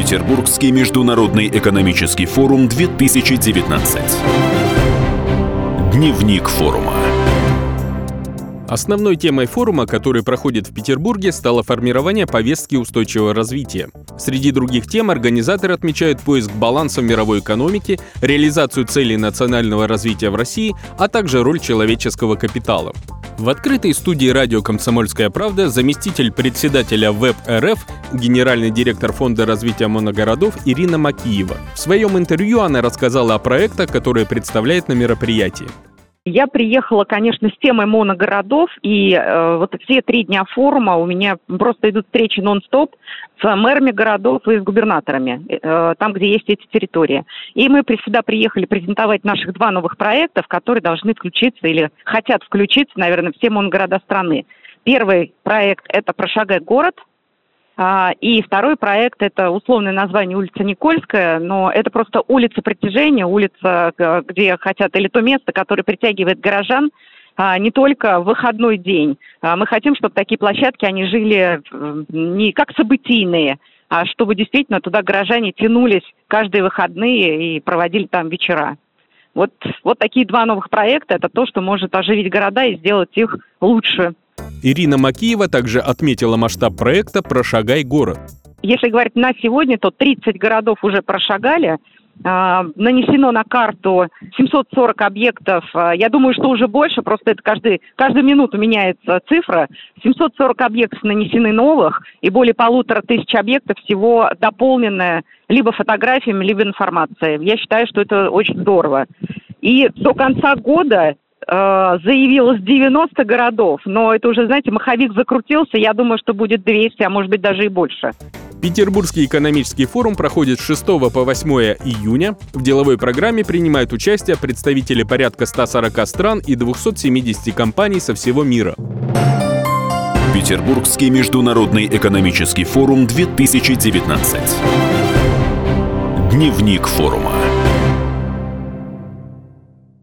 Петербургский международный экономический форум 2019. Дневник форума. Основной темой форума, который проходит в Петербурге, стало формирование повестки устойчивого развития. Среди других тем организаторы отмечают поиск баланса в мировой экономике, реализацию целей национального развития в России, а также роль человеческого капитала. В открытой студии радио «Комсомольская правда» заместитель председателя ВЭБ.РФ, генеральный директор Фонда развития моногородов Ирина Макиева. В своем интервью она рассказала о проектах, которые представляет на мероприятии. Я приехала, конечно, с темой моногородов, и вот все 3 дня форума у меня просто идут встречи нон-стоп с мэрами городов и с губернаторами, там, где есть эти территории. И мы сюда приехали презентовать наших 2 новых проекта, которые должны включиться или хотят включиться, наверное, все моногорода страны. Первый проект – это «Прошагай город», и второй проект – это условное название улица Никольская, но это просто улица притяжения, улица, где хотят, или то место, которое притягивает горожан не только в выходной день. Мы хотим, чтобы такие площадки, они жили не как событийные, а чтобы действительно туда горожане тянулись каждые выходные и проводили там вечера. Вот такие 2 новых проекта – это то, что может оживить города и сделать их лучше. Ирина Макиева также отметила масштаб проекта «Прошагай город». Если говорить на сегодня, то 30 городов уже прошагали. Нанесено на карту 740 объектов. Я думаю, что уже больше, просто это каждую минуту меняется цифра. 740 объектов нанесены новых, и более 1500 объектов всего дополнены либо фотографиями, либо информацией. Я считаю, что это очень здорово. И до конца года заявилось 90 городов, но это уже, знаете, маховик закрутился, я думаю, что будет 200, а может быть даже и больше. Петербургский экономический форум проходит с 6 по 8 июня. В деловой программе принимают участие представители порядка 140 стран и 270 компаний со всего мира. Петербургский международный экономический форум 2019. Дневник форума.